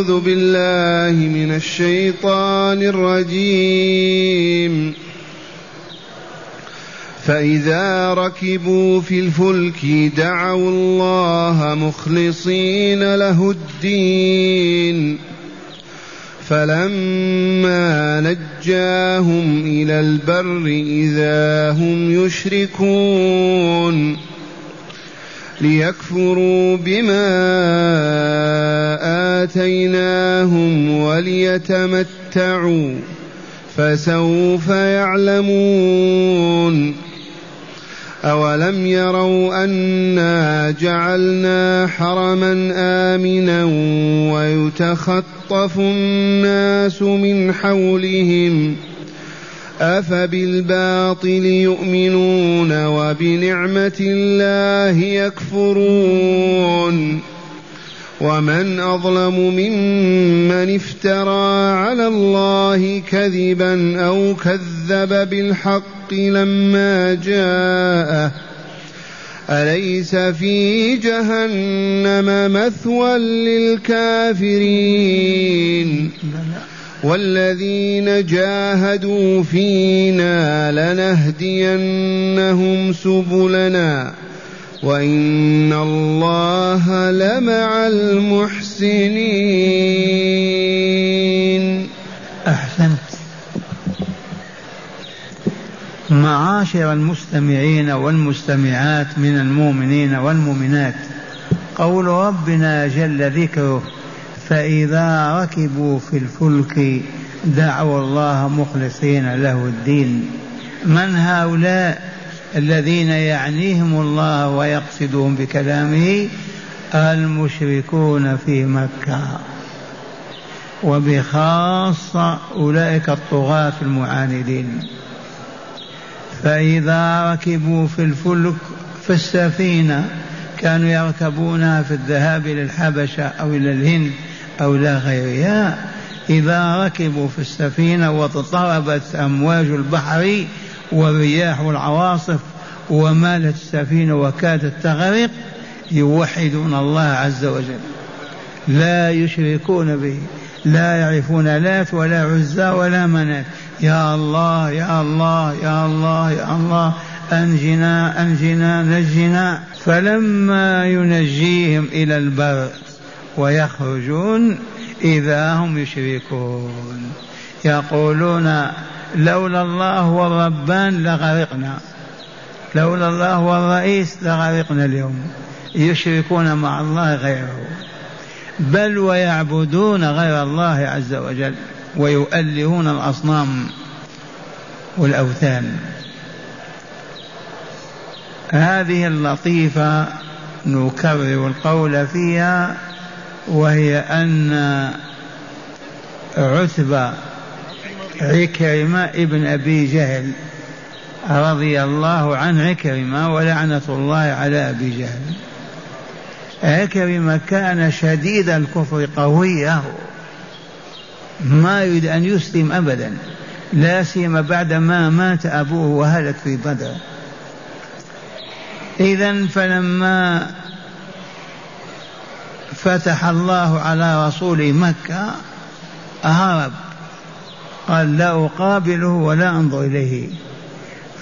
أعوذ بالله من الشيطان الرجيم. فإذا ركبوا في الفلك دعوا الله مخلصين له الدين فلما نجاهم إلى البر إذا هم يشركون ليكفروا بما آتيناهم وليتمتعوا فسوف يعلمون. أولم يروا أنا جعلنا حرما آمنا ويتخطف الناس من حولهم أفبالباطل يؤمنون وبنعمة الله يكفرون. ومن أظلم ممن افترى على الله كذبا أو كذب بالحق لما جاءه أليس في جهنم مثوى للكافرين. والذين جاهدوا فينا لنهدينهم سبلنا وإن الله لمع المحسنين. أحسنت. معاشر المستمعين والمستمعات من المؤمنين والمؤمنات، قول ربنا جل ذكره: فإذا ركبوا في الفلك دعوا الله مخلصين له الدين. من هؤلاء الذين يعنيهم الله ويقصدهم بكلامه؟ المشركون في مكة، وبخاصة أولئك الطغاة المعاندين. فإذا ركبوا في الفلك، في السفينة كانوا يركبونها في الذهاب إلى الحبشة أو إلى الهند أو لا غيرها، إذا ركبوا في السفينة وتطربت أمواج البحر والرياح والعواصف ومالت السفينة وكادت تغرق، يوحدون الله عز وجل، لا يشركون به، لا يعرفون لات ولا عزى ولا منات. يا الله يا الله يا الله يا الله، أنجنا أنجنا نجنا. فلما ينجيهم إلى البر ويخرجون إذا هم يشركون، يقولون: لولا الله والربان لغرقنا، لولا الله والرئيس لغرقنا اليوم. يشركون مع الله غيره، بل ويعبدون غير الله عز وجل ويؤلهون الأصنام والأوثان. هذه اللطيفة نكرر القول فيها، وهي أن عتبة عكرمة ابن أبي جهل رضي الله عن عكرمة، ولعنة الله على أبي جهل. عكرمة كان شديد الكفر قويه، ما يريد أن يسلم أبدا، لا سيما بعدما مات أبوه وهلك في بدر. إذن فلما فتح الله على رسول مكة هرب، قال: لا أقابله ولا أنظر إليه.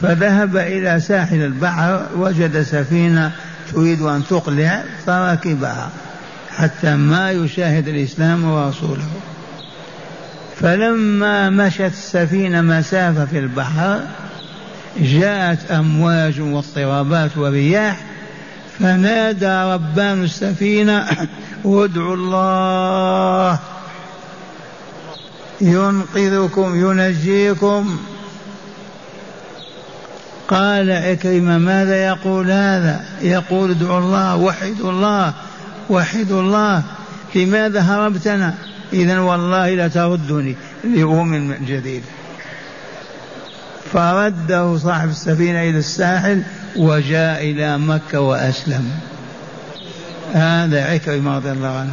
فذهب إلى ساحل البحر، وجد سفينة تريد أن تقلع فركبها حتى ما يشاهد الإسلام ورسوله. فلما مشت السفينة مسافة في البحر جاءت أمواج واضطرابات ورياح، فنادى ربان السفينة: وادعوا الله ينقذكم ينجيكم. قال عكرمة: ماذا يقول هذا؟ يقول: ادعوا الله، وحدوا الله، وحدوا الله. لماذا هربتنا؟ إذن والله لتردني لأؤمن من جديد. فرده صاحب السفينة إلى الساحل وجاء إلى مكة وأسلم. هذا عكرمة رضي الله عنه.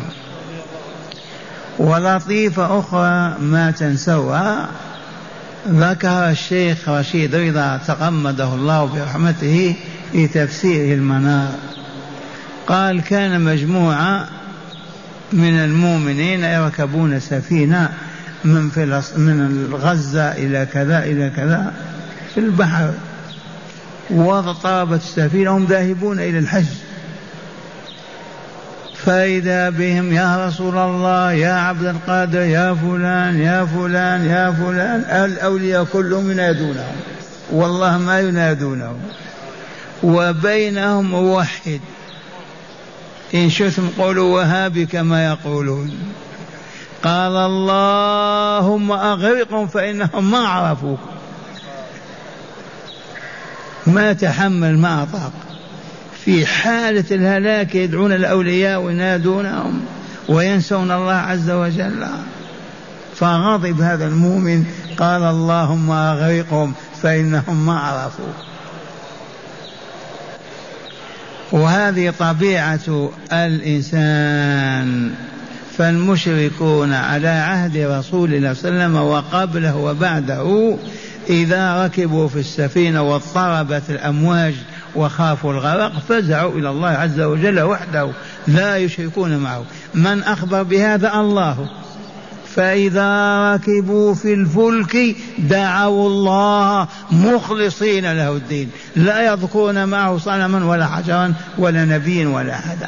ولطيفة أخرى ما تنسوها، ذكر الشيخ رشيد رضا تغمده الله برحمته في تفسيره المنار، قال: كان مجموعة من المؤمنين يركبون سفينة من غزة إلى كذا إلى كذا في البحر، واضطربت السفينة هم ذاهبون إلى الحج، فإذا بهم يا رسول الله يا عبد القادر يا فلان يا فلان يا فلان، الأولياء كلهم ينادونهم، والله ما ينادونهم، وبينهم موحد إن شئتم قولوا وهابي كما يقولون. قال اللهم أغرقهم فإنهم ما عرفوك، ما تحمل ما أطاق، في حالة الهلاك يدعون الأولياء وينادونهم وينسون الله عز وجل. فغضب هذا المؤمن قال اللهم أغرقهم فإنهم ما عرفوك. وهذه طبيعة الإنسان. فالمشركون على عهد رسول الله صلى الله عليه وسلم وقبله وبعده إذا ركبوا في السفينة واضطربت الأمواج وخافوا الغرق فزعوا إلى الله عز وجل وحده لا يشركون معه. من أخبر بهذا؟ الله. فإذا ركبوا في الفلك دعوا الله مخلصين له الدين، لا يذكرون معه صنما ولا حجرا ولا نبيا ولا أحدا.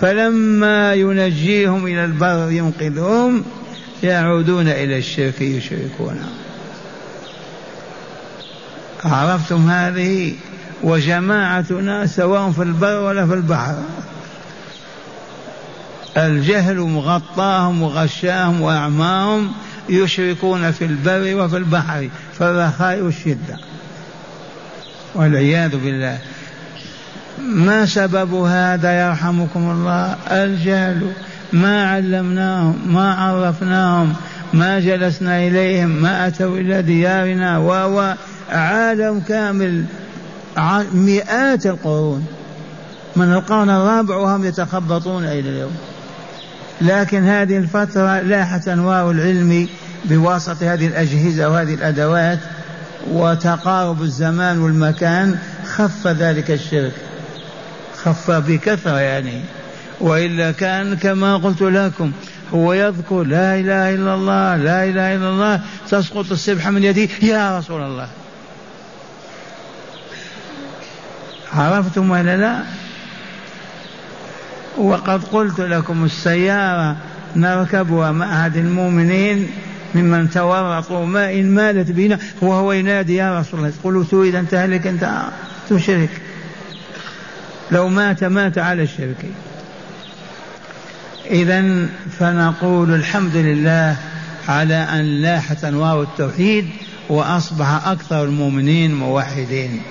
فلما ينجيهم إلى البر ينقذهم يعودون إلى الشرك يشركونه. عرفتم هذه؟ وجماعتنا سواء في البر ولا في البحر الجهل مغطاهم وغشاهم وأعماهم، يشركون في البر وفي البحر فالرخاء والشدة والعياذ بالله. ما سبب هذا يرحمكم الله؟ الجهل، ما علمناهم، ما عرفناهم، ما جلسنا إليهم، ما أتوا إلى ديارنا، وهو عالم كامل مئات القرون من القرن الرابع وهم يتخبطون إلى اليوم. لكن هذه الفترة لاحت أنوار العلم بواسطة هذه الأجهزة وهذه الأدوات وتقارب الزمان والمكان، خف ذلك الشرك، خف بكثرة يعني. وإلا كان كما قلت لكم هو يذكر لا إله إلا الله لا إله إلا الله تسقط السبحة من يديه يا رسول الله. عرفتم ولا لا؟ وقد قلت لكم السيارة نركبها مع أحد المؤمنين ممن تورطوا ماء مالت بنا وهو ينادي يا رسول الله، قلوا تريد أن تهلك أنت تشرك، لو مات مات على الشرك. إذن فنقول الحمد لله على أن لاحت أنوار التوحيد وأصبح أكثر المؤمنين موحدين،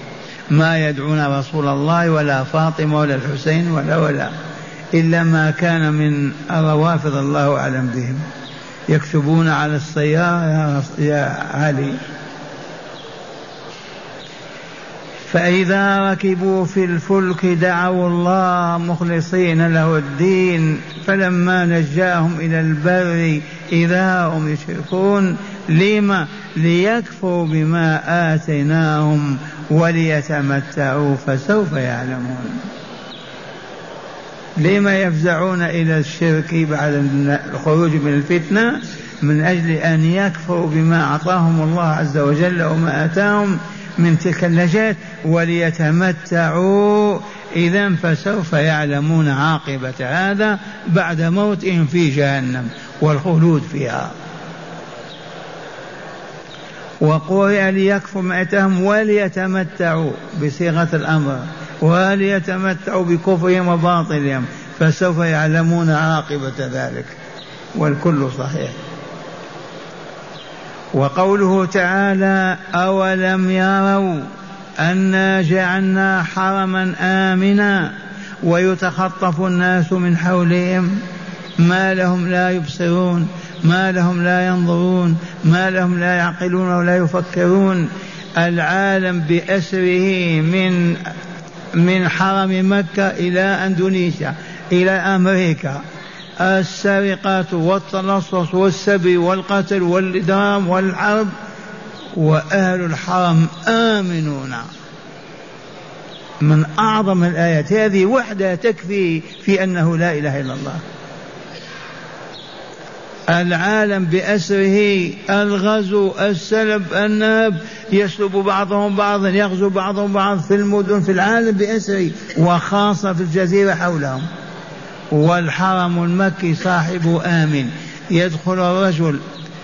ما يدعون رسول الله ولا فاطمة ولا الحسين ولا إلا ما كان من الروافض الله أعلم بهم، يكتبون على السيارة يا علي. فإذا ركبوا في الفلك دعوا الله مخلصين له الدين، فلما نجاهم إلى البر إذا هم يشركون. لما؟ ليكفروا بما آتيناهم وليتمتعوا فسوف يعلمون. لما يفزعون إلى الشرك بعد الخروج من الفتنة؟ من أجل أن يكفروا بما أعطاهم الله عز وجل وما آتاهم من تلك النجاة وليتمتعوا. إذن فسوف يعلمون عاقبة هذا بعد موتهم في جهنم والخلود فيها. وقرئ ليكفروا بما آتاهم وليتمتعوا بصيغة الأمر، وليتمتعوا بكفرهم وباطلهم فسوف يعلمون عاقبة ذلك، والكل صحيح. وقوله تعالى أولم يروا أنا جعلنا حرما آمنا ويتخطف الناس من حولهم ما لهم لا يبصرون، ما لهم لا ينظرون، ما لهم لا يعقلون ولا يفكرون. العالم بأسره من حرم مكة إلى أندونيسيا إلى أمريكا، السرقات والتلصص والسبي والقتل والإدرام والحرب، وأهل الحرم آمنون من أعظم الآيات هذه وحدها تكفي في أنه لا إله إلا الله. العالم بأسره، الغزو، السلب، النهب، يسلب بعضهم بعضا، يغزو بعضهم بعضا في المدن، في العالم بأسره وخاصة في الجزيرة حولهم. والحرم المكي صاحبه آمن، يدخل الرجل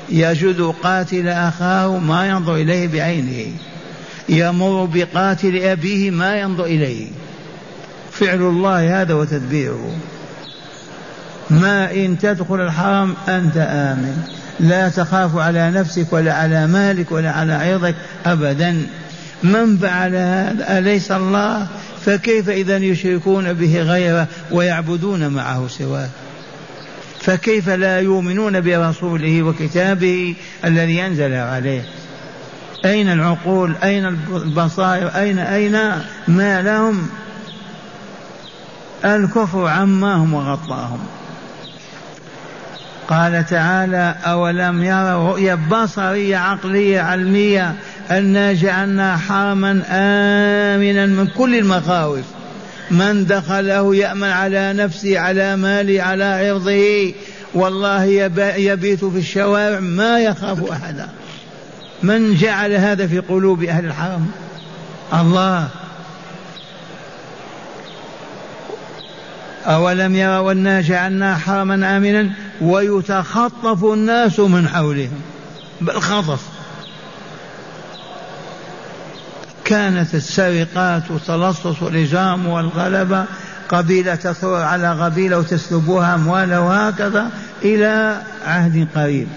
يجد قاتل أخاه ما ينظر إليه بعينه، يمر بقاتل أبيه ما ينظر إليه. فعل الله هذا وتدبيره. ما إن تدخل الحرم أنت آمن، لا تخاف على نفسك ولا على مالك ولا على عرضك أبدا. من فعل هذا أليس الله؟ فكيف إذن يشركون به غيره ويعبدون معه سواه؟ فكيف لا يؤمنون برسوله وكتابه الذي ينزل عليه؟ أين العقول؟ أين البصائر؟ أين ما لهم؟ الكفر عماهم وغطاهم. قال تعالى: أولم يروا رؤيا بصرية عقلية علمية أنا جعلنا حرما آمنا من كل المخاوف، من دخله يأمن على نفسه على ماله على عرضه، والله يبيت في الشوارع ما يخاف أحدا. من جعل هذا في قلوب أهل الحرم؟ الله. أولم يروا أنا جعلنا حرما آمنا ويتخطف الناس من حولهم بالخطف. كانت السرقات وتلصص الإجرام والغلبة، قبيلة تثور على قبيلة وتسلبها أموالها وهكذا إلى عهد قريب.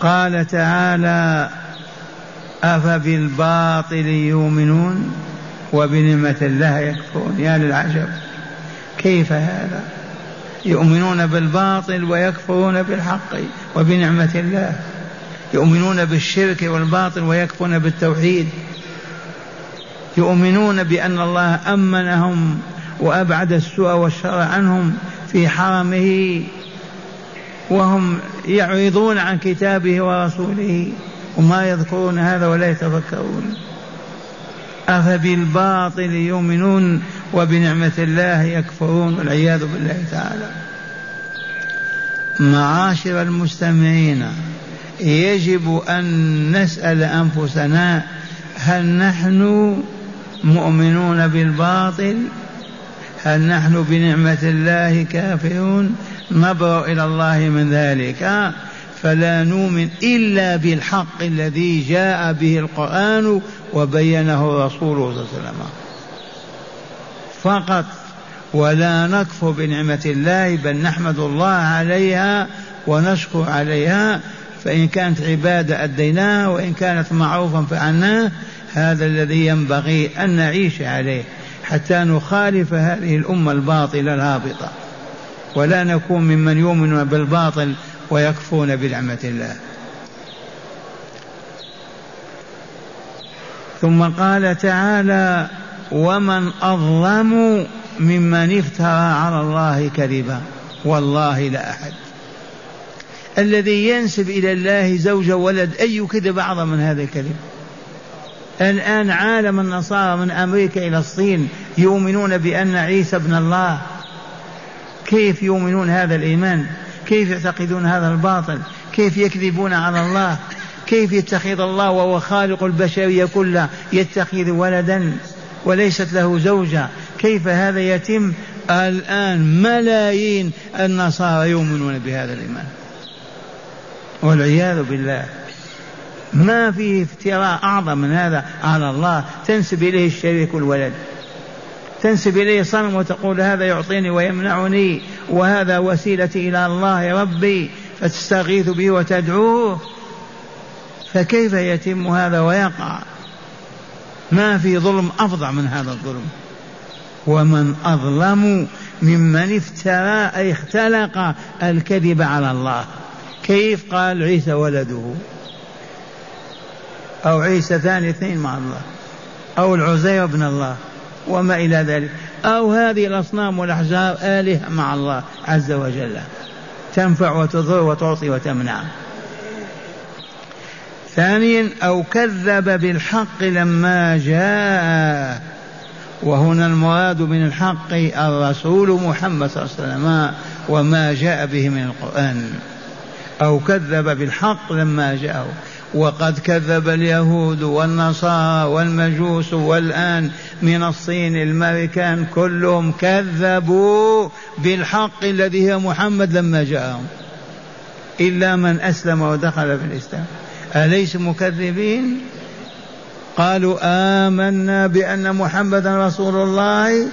قال تعالى: أفبالباطل يؤمنون وبنعمة الله يكفرون. يا للعجب، كيف هذا؟ يؤمنون بالباطل ويكفرون بالحق وبنعمة الله، يؤمنون بالشرك والباطل ويكفرون بالتوحيد، يؤمنون بأن الله أمنهم وأبعد السوء والشر عنهم في حرمه، وهم يعرضون عن كتابه ورسوله وما يذكرون هذا ولا يتفكرون. أفبالباطل يؤمنون وبنعمة الله يكفرون والعياذ بالله تعالى. معاشر المستمعين، يجب أن نسأل أنفسنا: هل نحن مؤمنون بالباطل؟ هل نحن بنعمة الله كافرون؟ نبرأ إلى الله من ذلك، فلا نؤمن إلا بالحق الذي جاء به القرآن وبينه الرسول صلى الله عليه وسلم فقط، ولا نكفر بنعمة الله، بل نحمد الله عليها ونشكر عليها. فإن كانت عبادة أديناها، وإن كانت معروفا فعلناه. هذا الذي ينبغي أن نعيش عليه حتى نخالف هذه الأمة الباطلة الهابطة، ولا نكون ممن يؤمن بالباطل ويكفون بنعمة الله. ثم قال تعالى: ومن أظلم ممن افترى على الله كذبا. والله لا أحد الذي ينسب إلى الله زوجة ولد أي كذب أعظم من هذا الكذب. الآن عالم النصارى من أمريكا إلى الصين يؤمنون بأن عيسى ابن الله. كيف يؤمنون هذا الإيمان؟ كيف يعتقدون هذا الباطل؟ كيف يكذبون على الله؟ كيف يتخذ الله وهو خالق البشرية كلها يتخذ ولدا وليست له زوجة؟ كيف هذا يتم؟ الآن ملايين النصارى يؤمنون بهذا الإيمان والعياذ بالله. ما فيه افتراء أعظم من هذا على الله؟ تنسب إليه الشريك الولد، تنسب إليه صنم وتقول هذا يعطيني ويمنعني وهذا وسيلتي إلى الله ربي، فتستغيث به وتدعوه. فكيف يتم هذا ويقع؟ ما في ظلم أفظع من هذا الظلم. ومن أظلم ممن افترى أي اختلق الكذب على الله. كيف؟ قال عيسى ولده، أو عيسى ثاني اثنين مع الله، أو العزير ابن الله وما إلى ذلك، أو هذه الأصنام والأحجار آلهة مع الله عز وجل تنفع وتضر وتعطي وتمنع. ثانيا أو كذب بالحق لما جاء، وهنا المراد من الحق الرسول محمد صلى الله عليه وسلم وما جاء به من القرآن. أو كذب بالحق لما جاءه، وقد كذب اليهود والنصارى والمجوس، والآن من الصين الأمريكان كلهم كذبوا بالحق الذي هو محمد لما جاءهم، إلا من أسلم ودخل في الإسلام. أليس مكذبين؟ قالوا آمنا بأن محمدا رسول الله،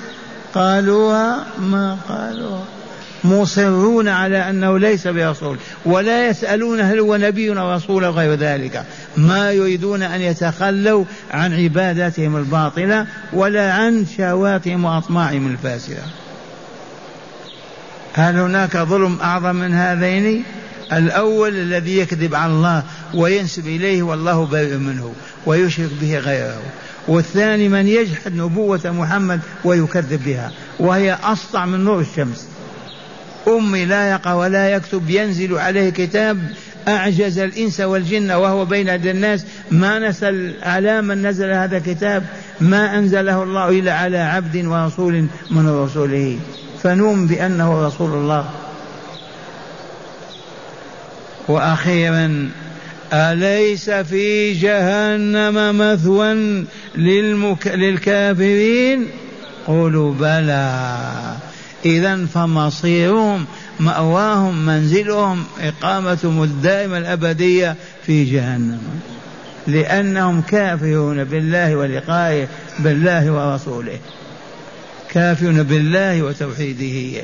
قالوها ما قالوها، مصرون على أنه ليس برسول، ولا يسألون هل هو نبي أو رسول أو غير ذلك، ما يريدون أن يتخلوا عن عباداتهم الباطلة ولا عن شهواتهم وأطماعهم الفاسدة. هل هناك ظلم أعظم من هذين؟ الأول الذي يكذب على الله وينسب إليه والله بريء منه ويشرك به غيره، والثاني من يجحد نبوة محمد ويكذب بها وهي أسطع من نور الشمس، أمي لا يقرأ ولا يكتب، ينزل عليه كتاب أعجز الإنس والجن وهو بين يدي الناس، ما نسأل على من نزل هذا الكتاب، ما أنزله الله إلا على عبد ورسول من رسوله، فنؤمن بأنه رسول الله. وأخيرا، أليس في جهنم مثوى للكافرين؟ قولوا بلى. إذن فمصيرهم مأواهم منزلهم إقامتهم الدائمة الأبدية في جهنم، لأنهم كافرون بالله ولقائه، بالله ورسوله، كافرون بالله وتوحيده.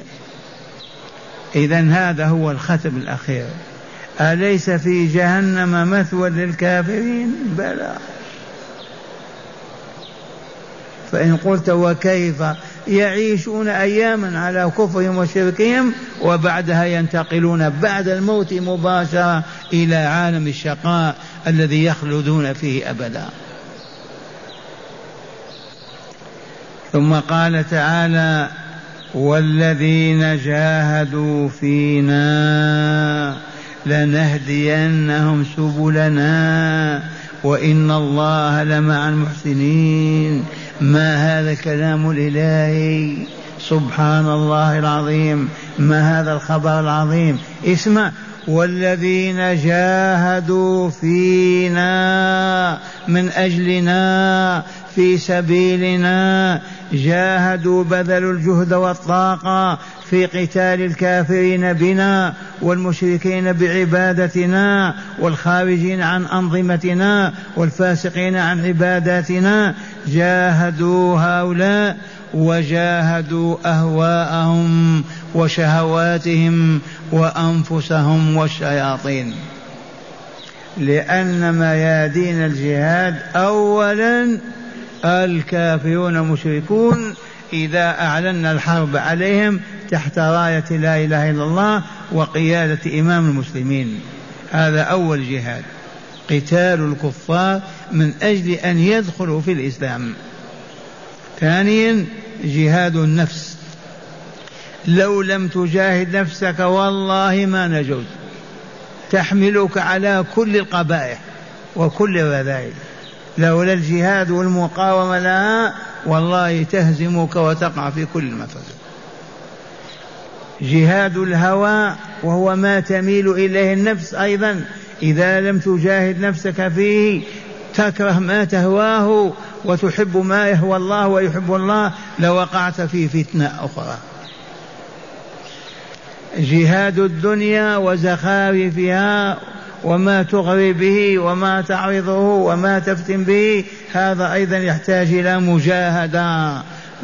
إذن هذا هو الختم الأخير، أليس في جهنم مثوى للكافرين؟ بلى. فإن قلت وكيف؟ يعيشون أياما على كفرهم وشركهم وبعدها ينتقلون بعد الموت مباشرة إلى عالم الشقاء الذي يخلدون فيه أبدا. ثم قال تعالى: والذين جاهدوا فينا لنهدينهم سبلنا وإن الله لمع المحسنين. ما هذا الكلام الإلهي؟ سبحان الله العظيم، ما هذا الخبر العظيم؟ اسمع: والذين جاهدوا فينا، من أجلنا، في سبيلنا، جاهدوا، بذلوا الجهد والطاقة في قتال الكافرين بنا والمشركين بعبادتنا والخارجين عن أنظمتنا والفاسقين عن عباداتنا، جاهدوا هؤلاء وجاهدوا أهواءهم وشهواتهم وأنفسهم والشياطين، لأن ميادين الجهاد أولا الكافرون المشركون، إذا أعلنا الحرب عليهم تحت راية لا إله إلا الله وقيادة إمام المسلمين، هذا أول جهاد، قتال الكفار من أجل أن يدخلوا في الإسلام. ثانيا جهاد النفس، لو لم تجاهد نفسك والله ما نجوت، تحملك على كل القبائح وكل الرذائل، لولا الجهاد والمقاومة لها والله تهزمك وتقع في كل مفسد. جهاد الهوى وهو ما تميل إليه النفس أيضا، إذا لم تجاهد نفسك فيه تكره ما تهواه وتحب ما يهوى الله ويحب الله، لوقعت في فتنة أخرى. جهاد الدنيا وزخارفها وما تغري به وما تعرضه وما تفتن به، هذا أيضا يحتاج إلى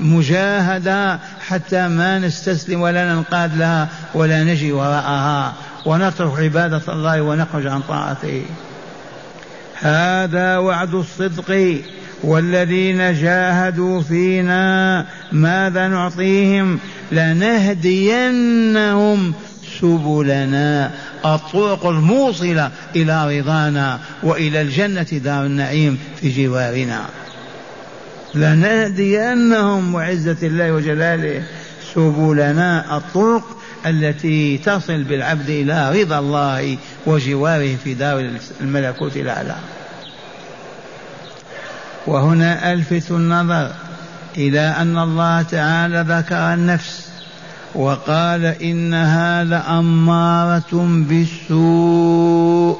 مجاهدة حتى ما نستسلم ولا ننقاد لها ولا نجي وراءها ونترك عبادة الله ونخرج عن طاعته. هذا وعد الصدق، والذين جاهدوا فينا ماذا نعطيهم؟ لنهدينهم سبلنا، الطرق الموصلة إلى رضانا وإلى الجنة دار النعيم في جوارنا، لنهدينهم وعزة الله وجلاله سبلنا، الطرق التي تصل بالعبد إلى رضا الله وجواره في دار الملكوت الأعلى. وهنا ألفت النظر إلى أن الله تعالى ذكر النفس وقال إنها لأمارة بالسوء،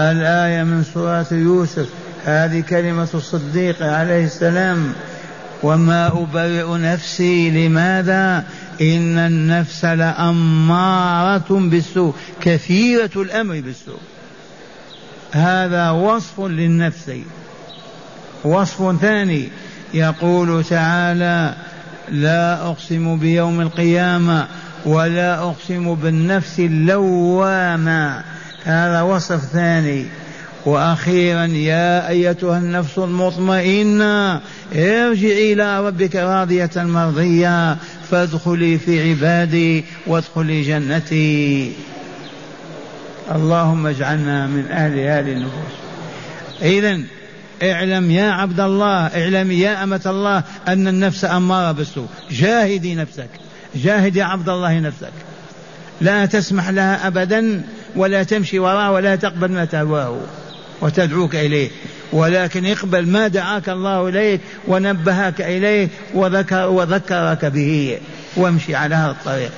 الآية من سورة يوسف، هذه كلمة الصديق عليه السلام، وما أبرئ نفسي، لماذا؟ إن النفس لأمارة بالسوء، كثيرة الأمر بالسوء. هذا وصف للنفس. وصف ثاني يقول تعالى لا أقسم بيوم القيامة ولا أقسم بالنفس اللوامة، هذا وصف ثاني. وأخيرا يا أيتها النفس المطمئنة ارجعي إلى ربك راضية مرضية فادخلي في عبادي وادخلي جنتي. اللهم اجعلنا من أهل هذه النفوس. إذن اعلم يا عبد الله، اعلم يا أمة الله أن النفس أمارة بالسوء. جاهدي نفسك، جاهدي عبد الله نفسك، لا تسمح لها أبدا، ولا تمشي وراءه، ولا تقبل ما تهواه وتدعوك إليه، ولكن اقبل ما دعاك الله إليه ونبهك إليه وذكرك به، وامشي على هذا الطريق.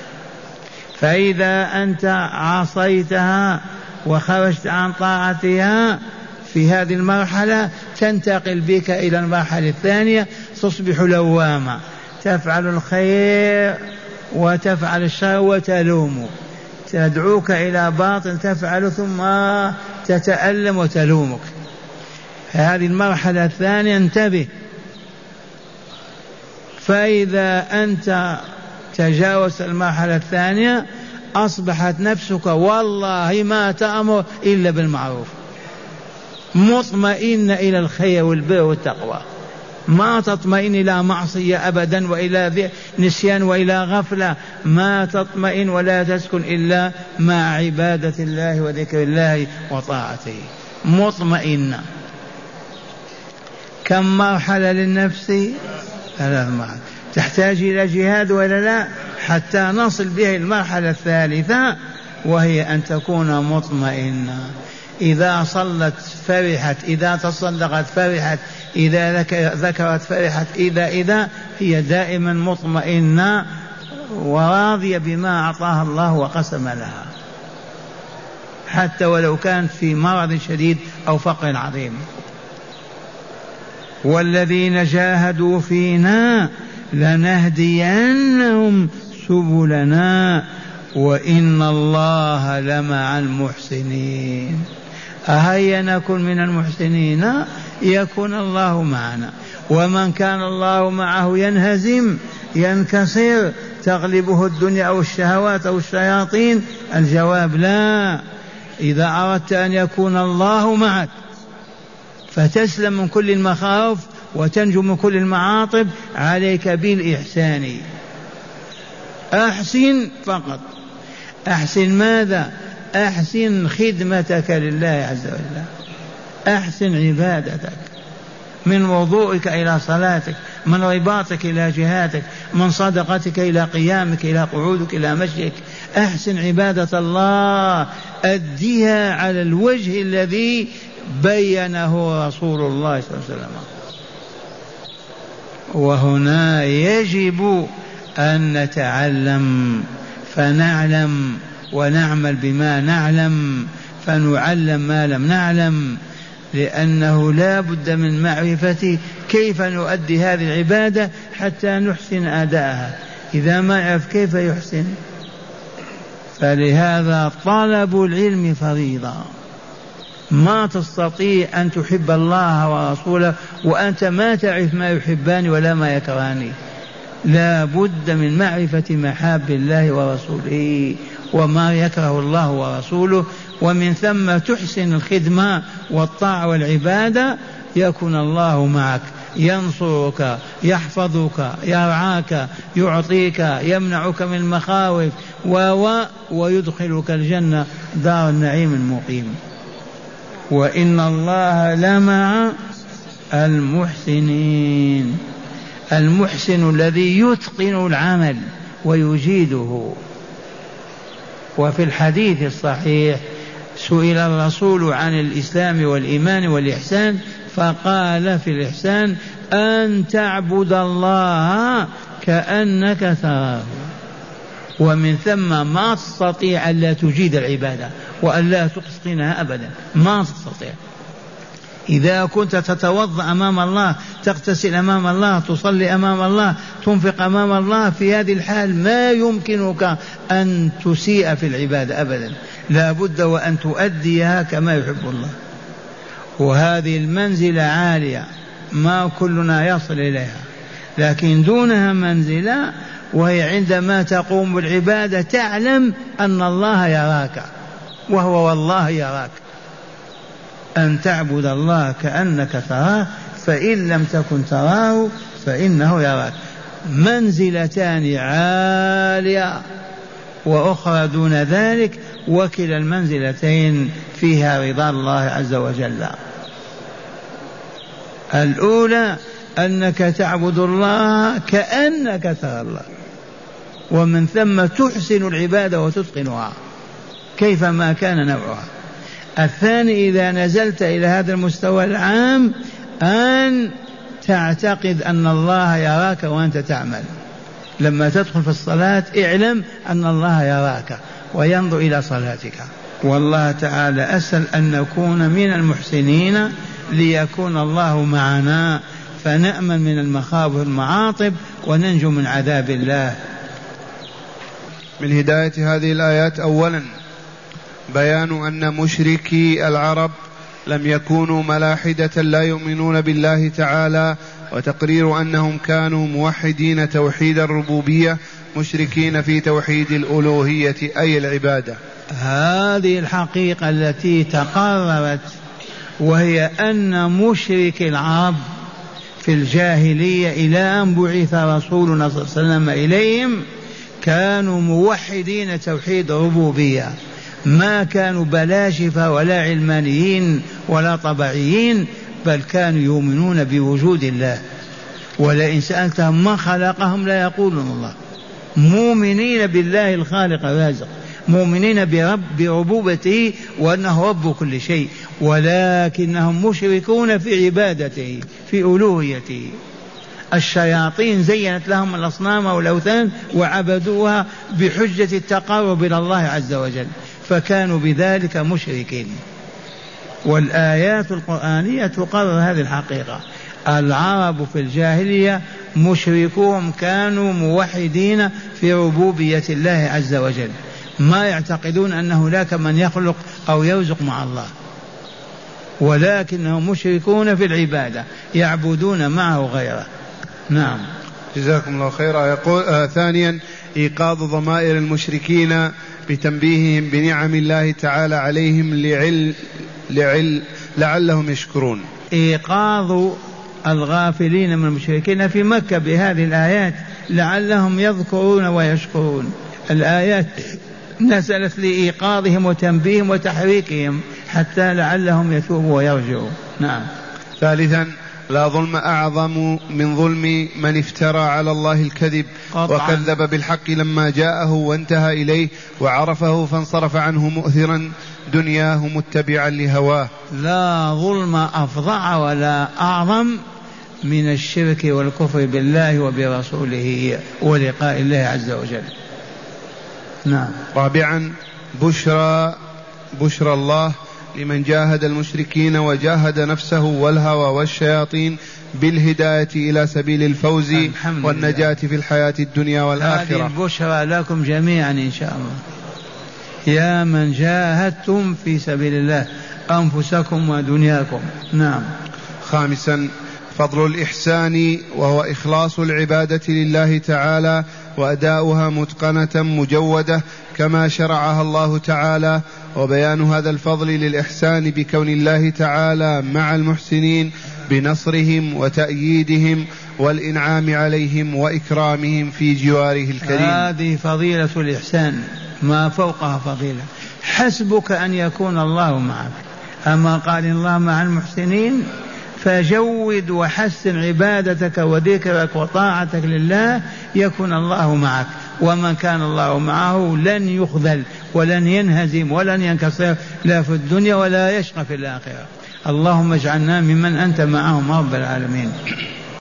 فإذا أنت عصيتها وخرجت عن طاعتها في هذه المرحلة تنتقل بك إلى المرحلة الثانية، تصبح لوامة، تفعل الخير وتفعل الشر وتلوم، تدعوك إلى باطل تفعل ثم تتألم وتلومك. هذه المرحلة الثانية انتبه. فإذا أنت تجاوز المرحلة الثانية أصبحت نفسك والله ما تأمر إلا بالمعروف، مطمئن إلى الخير والبر والتقوى، ما تطمئن إلى معصية أبدا وإلى نسيان وإلى غفلة، ما تطمئن ولا تسكن إلا مع عبادة الله وذكر الله وطاعته، مطمئنة. كم مرحلة للنفس؟ 3 مرحلة. تحتاج إلى جهاد ولا لا حتى نصل به المرحلة الثالثة، وهي أن تكون مطمئنة. إذا صلت فرحت، إذا تصدقت فرحت، إذا ذكرت فرحت، إذا هي دائما مطمئنة وراضية بما أعطاها الله وقسم لها، حتى ولو كانت في مرض شديد أو فقر عظيم. والذين جاهدوا فينا لنهدينهم سبلنا وإن الله لمع المحسنين. أهيا نكن من المحسنين يكون الله معنا، ومن كان الله معه ينهزم، ينكسر، تغلبه الدنيا أو الشهوات أو الشياطين؟ الجواب لا. إذا أردت أن يكون الله معك فتسلم من كل المخاوف وتنجو من كل المعاطب، عليك بالإحسان. أحسن فقط. أحسن ماذا؟ أحسن خدمتك لله عز وجل، أحسن عبادتك، من وضوءك إلى صلاتك، من رباطك إلى جهاتك، من صدقتك إلى قيامك، إلى قعودك، إلى مشيك. أحسن عبادة الله، أديها على الوجه الذي بينه رسول الله صلى الله عليه وسلم. وهنا يجب أن نتعلم، فنعلم ونعمل بما نعلم، فنعلم ما لم نعلم، لأنه لا بد من معرفة كيف نؤدي هذه العبادة حتى نحسن أداءها. إذا ما عرف كيف يحسن، فلهذا طلب العلم فريضة. ما تستطيع أن تحب الله ورسوله وأنت ما تعرف ما يحبان ولا ما يكرهان. لا بد من معرفة محاب الله ورسوله وما يكره الله ورسوله، ومن ثم تحسن الخدمة والطاعة والعبادة، يكون الله معك، ينصرك، يحفظك، يرعاك، يعطيك، يمنعك من المخاوف ويدخلك الجنة دار النعيم المقيم. وإن الله لمع المحسنين. المحسن الذي يتقن العمل ويجيده. وفي الحديث الصحيح سئل الرسول عن الإسلام والإيمان والإحسان فقال في الإحسان أن تعبد الله كأنك تراه، ومن ثم ما تستطيع ألا تجيد العبادة وألا تتقنها أبدا، ما تستطيع. إذا كنت تتوضأ أمام الله، تغتسل أمام الله، تصلي أمام الله، تنفق أمام الله، في هذه الحال ما يمكنك أن تسيء في العبادة أبدا، لا بد وأن تؤديها كما يحب الله. وهذه المنزلة عالية ما كلنا يصل إليها، لكن دونها منزلة، وهي عندما تقوم بالعبادة تعلم أن الله يراك، وهو والله يراك. أن تعبد الله كأنك تراه، فإن لم تكن تراه فإنه يراك. منزلتان عالية وأخرى دون ذلك، وكلا المنزلتين فيها رضا الله عز وجل. الأولى أنك تعبد الله كأنك ترى الله، ومن ثم تحسن العبادة وتتقنها كيفما كان نوعها. الثاني إذا نزلت إلى هذا المستوى العام أن تعتقد أن الله يراك وأنت تعمل. لما تدخل في الصلاة اعلم أن الله يراك وينظر إلى صلاتك. والله تعالى أسأل أن نكون من المحسنين ليكون الله معنا، فنأمن من المخاوف والمعاطب وننجو من عذاب الله. من هداية هذه الآيات أولا بيان أن مشركي العرب لم يكونوا ملاحدة لا يؤمنون بالله تعالى، وتقرير أنهم كانوا موحدين توحيد الربوبية مشركين في توحيد الألوهية أي العبادة. هذه الحقيقة التي تقررت، وهي أن مشركي العرب في الجاهلية إلى أن بعث رسولنا صلى الله عليه وسلم إليهم كانوا موحدين توحيد الربوبية، ما كانوا بلاشفة ولا علمانيين ولا طبيعيين، بل كانوا يؤمنون بوجود الله. ولئن سألتهم ما خلقهم لا يقولون الله، مؤمنين بالله الخالق الرازق، مؤمنين بربوبته وأنه رب كل شيء، ولكنهم مشركون في عبادته في ألوهيته. الشياطين زينت لهم الأصنام والأوثان وعبدوها بحجة التقرب إلى الله عز وجل، فكانوا بذلك مشركين. والآيات القرآنية تقرر هذه الحقيقة. العرب في الجاهلية مشركوهم كانوا موحدين في ربوبية الله عز وجل، ما يعتقدون أن هناك من يخلق أو يرزق مع الله، ولكنهم مشركون في العبادة يعبدون معه غيره. نعم، جزاكم الله خيرا. يقول ثانيا إيقاظ ضمائر المشركين بتنبيههم بنعم الله تعالى عليهم لعلهم يشكرون. إيقاظ الغافلين من المشركين في مكة بهذه الآيات لعلهم يذكرون ويشكرون. الآيات نزلت لإيقاظهم وتنبيههم وتحريكهم حتى لعلهم يتوبوا ويرجعوا. نعم. ثالثا لا ظلم أعظم من ظلم من افترى على الله الكذب وكذب بالحق لما جاءه وانتهى إليه وعرفه فانصرف عنه مؤثرا دنياه متبعا لهواه. لا ظلم أفظع ولا أعظم من الشرك والكفر بالله وبرسوله ولقاء الله عز وجل. نعم. رابعا بشرى الله لمن جاهد المشركين وجاهد نفسه والهوى والشياطين بالهداية إلى سبيل الفوز والنجاة في الحياة الدنيا والآخرة. هذه البشرى لكم جميعا إن شاء الله، يا من جاهدتم في سبيل الله أنفسكم ودنياكم. نعم. خامسا فضل الإحسان، وهو إخلاص العبادة لله تعالى وأداؤها متقنة مجودة كما شرعها الله تعالى، وبيان هذا الفضل للإحسان بكون الله تعالى مع المحسنين بنصرهم وتأييدهم والإنعام عليهم وإكرامهم في جواره الكريم. هذه فضيلة الإحسان ما فوقها فضيلة. حسبك أن يكون الله معك، أما قال الله مع المحسنين، فجود وحسن عبادتك وذكرك وطاعتك لله يكون الله معك ومن كان الله معه لن يخذل ولن ينهزم ولن ينكسر لا في الدنيا ولا يشقى في الآخرة. اللهم اجعلنا ممن أنت معهم رب العالمين.